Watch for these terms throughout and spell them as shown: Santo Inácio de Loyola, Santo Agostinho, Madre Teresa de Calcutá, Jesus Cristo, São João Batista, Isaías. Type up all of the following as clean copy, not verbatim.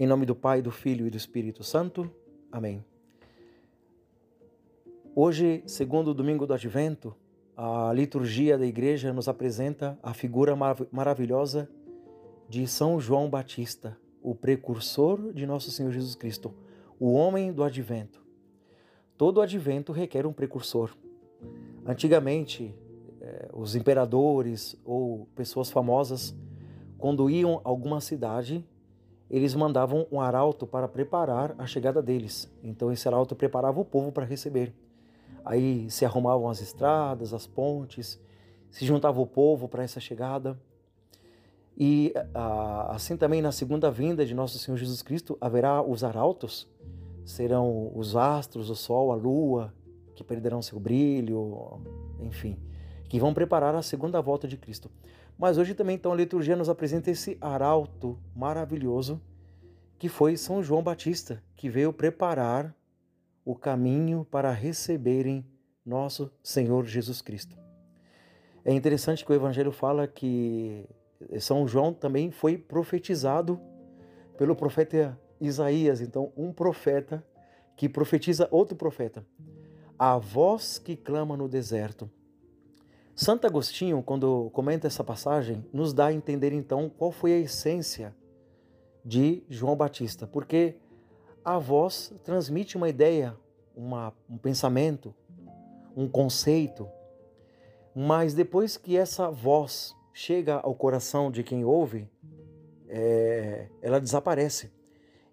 Em nome do Pai, do Filho e do Espírito Santo. Amém. Hoje, segundo domingo do Advento, a liturgia da Igreja nos apresenta a figura maravilhosa de São João Batista, o precursor de Nosso Senhor Jesus Cristo, o homem do Advento. Todo Advento requer um precursor. Antigamente, os imperadores ou pessoas famosas, quando iam a alguma cidade, eles mandavam um arauto para preparar a chegada deles. Então esse arauto preparava o povo para receber. Aí se arrumavam as estradas, as pontes, se juntava o povo para essa chegada. E assim também na segunda vinda de Nosso Senhor Jesus Cristo haverá os arautos, serão os astros, o sol, a lua, que perderão seu brilho, enfim, que vão preparar a segunda volta de Cristo. Mas hoje também, então, a liturgia nos apresenta esse arauto maravilhoso, que foi São João Batista, que veio preparar o caminho para receberem nosso Senhor Jesus Cristo. É interessante que o Evangelho fala que São João também foi profetizado pelo profeta Isaías, então um profeta que profetiza outro profeta. A voz que clama no deserto. Santo Agostinho, quando comenta essa passagem, nos dá a entender então qual foi a essência de João Batista, porque a voz transmite uma ideia, um pensamento, um conceito, mas depois que essa voz chega ao coração de quem ouve, ela desaparece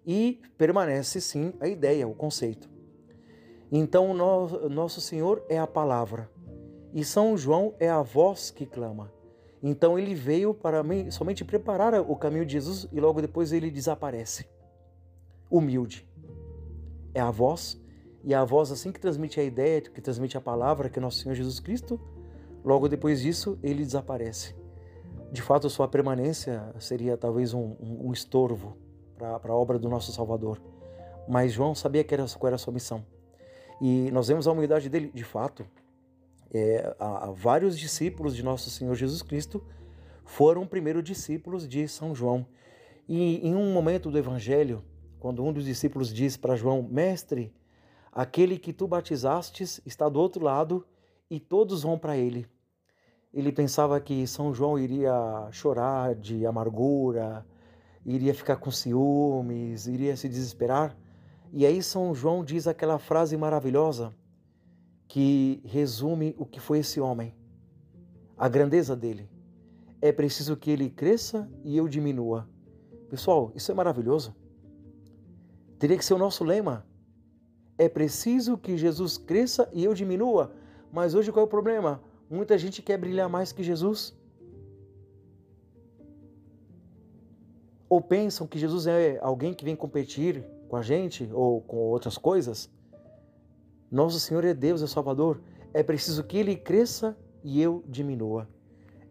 e permanece sim a ideia, o conceito. Então Nosso Senhor é a palavra e São João é a voz que clama. Então ele veio para somente preparar o caminho de Jesus e logo depois ele desaparece. Humilde. É a voz, e a voz assim que transmite a ideia, que transmite a palavra, que é Nosso Senhor Jesus Cristo, logo depois disso ele desaparece. De fato, sua permanência seria talvez um estorvo para a obra do nosso Salvador. Mas João sabia qual era a sua missão. E nós vemos a humildade dele, de fato. Vários discípulos de Nosso Senhor Jesus Cristo foram primeiro discípulos de São João. E em um momento do Evangelho, quando um dos discípulos diz para João, Mestre, aquele que tu batizastes está do outro lado e todos vão para ele. Ele pensava que São João iria chorar de amargura, iria ficar com ciúmes, iria se desesperar. E aí São João diz aquela frase maravilhosa que resume o que foi esse homem, a grandeza dele. É preciso que ele cresça e eu diminua. Pessoal, isso é maravilhoso. Teria que ser o nosso lema. É preciso que Jesus cresça e eu diminua. Mas hoje qual é o problema? Muita gente quer brilhar mais que Jesus. Ou pensam que Jesus é alguém que vem competir com a gente ou com outras coisas. Nosso Senhor é Deus, é Salvador. É preciso que Ele cresça e eu diminua.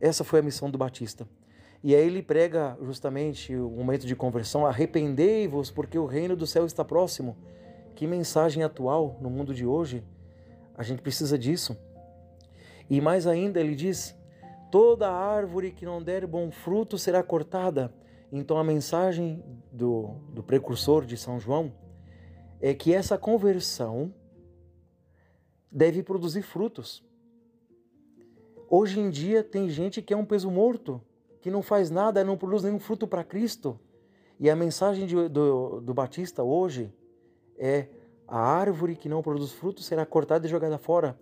Essa foi a missão do Batista. E aí ele prega justamente o momento de conversão. Arrependei-vos porque o reino do céu está próximo. Que mensagem atual no mundo de hoje. A gente precisa disso. E mais ainda ele diz, toda árvore que não der bom fruto será cortada. Então a mensagem do precursor de São João é que essa conversão deve produzir frutos. Hoje em dia tem gente que é um peso morto, que não faz nada, não produz nenhum fruto para Cristo. E a mensagem do Batista hoje é a árvore que não produz fruto será cortada e jogada fora.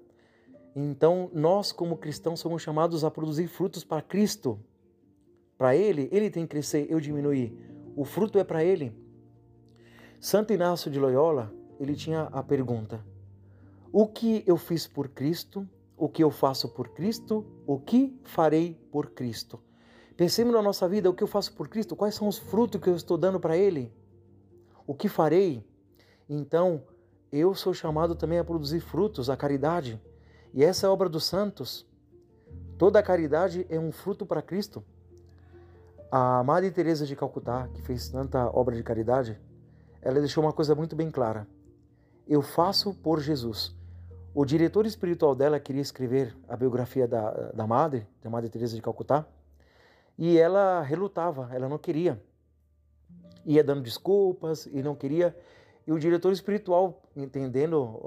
Então nós como cristãos somos chamados a produzir frutos para Cristo. Para Ele, Ele tem que crescer, eu diminuir. O fruto é para Ele. Santo Inácio de Loyola, ele tinha a pergunta, o que eu fiz por Cristo? O que eu faço por Cristo? O que farei por Cristo? Pensemos na nossa vida, o que eu faço por Cristo? Quais são os frutos que eu estou dando para Ele? O que farei? Então, eu sou chamado também a produzir frutos, a caridade. E essa é a obra dos santos. Toda a caridade é um fruto para Cristo. A Madre Teresa de Calcutá, que fez tanta obra de caridade, ela deixou uma coisa muito bem clara. Eu faço por Jesus. O diretor espiritual dela queria escrever a biografia da Madre Teresa de Calcutá, e ela relutava, ela não queria. ia dando desculpas e não queria. E o diretor espiritual, entendendo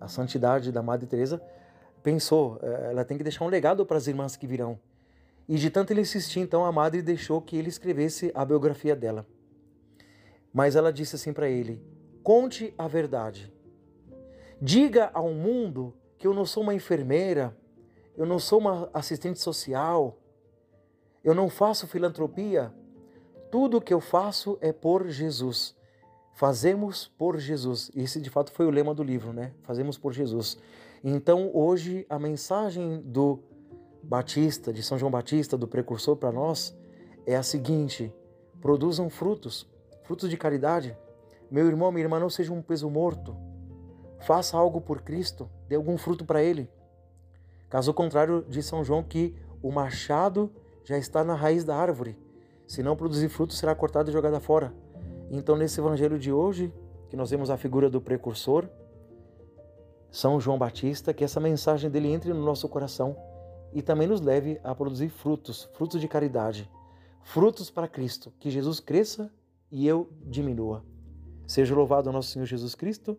a santidade da Madre Teresa, pensou, ela tem que deixar um legado para as irmãs que virão. E de tanto ele insistir, então a Madre deixou que ele escrevesse a biografia dela. Mas ela disse assim para ele: conte a verdade. Diga ao mundo que eu não sou uma enfermeira, eu não sou uma assistente social, eu não faço filantropia. Tudo o que eu faço é por Jesus. Fazemos por Jesus. Esse de fato foi o lema do livro, né? Fazemos por Jesus. Então hoje a mensagem do Batista, de São João Batista, do precursor para nós, é a seguinte: produzam frutos, frutos de caridade. Meu irmão, minha irmã, não seja um peso morto. Faça algo por Cristo, dê algum fruto para Ele. Caso contrário de São João, que o machado já está na raiz da árvore. Se não produzir fruto, será cortado e jogado fora. Então, nesse evangelho de hoje, que nós vemos a figura do precursor, São João Batista, que essa mensagem dele entre no nosso coração e também nos leve a produzir frutos, frutos de caridade, frutos para Cristo, que Jesus cresça e eu diminua. Seja louvado nosso Senhor Jesus Cristo,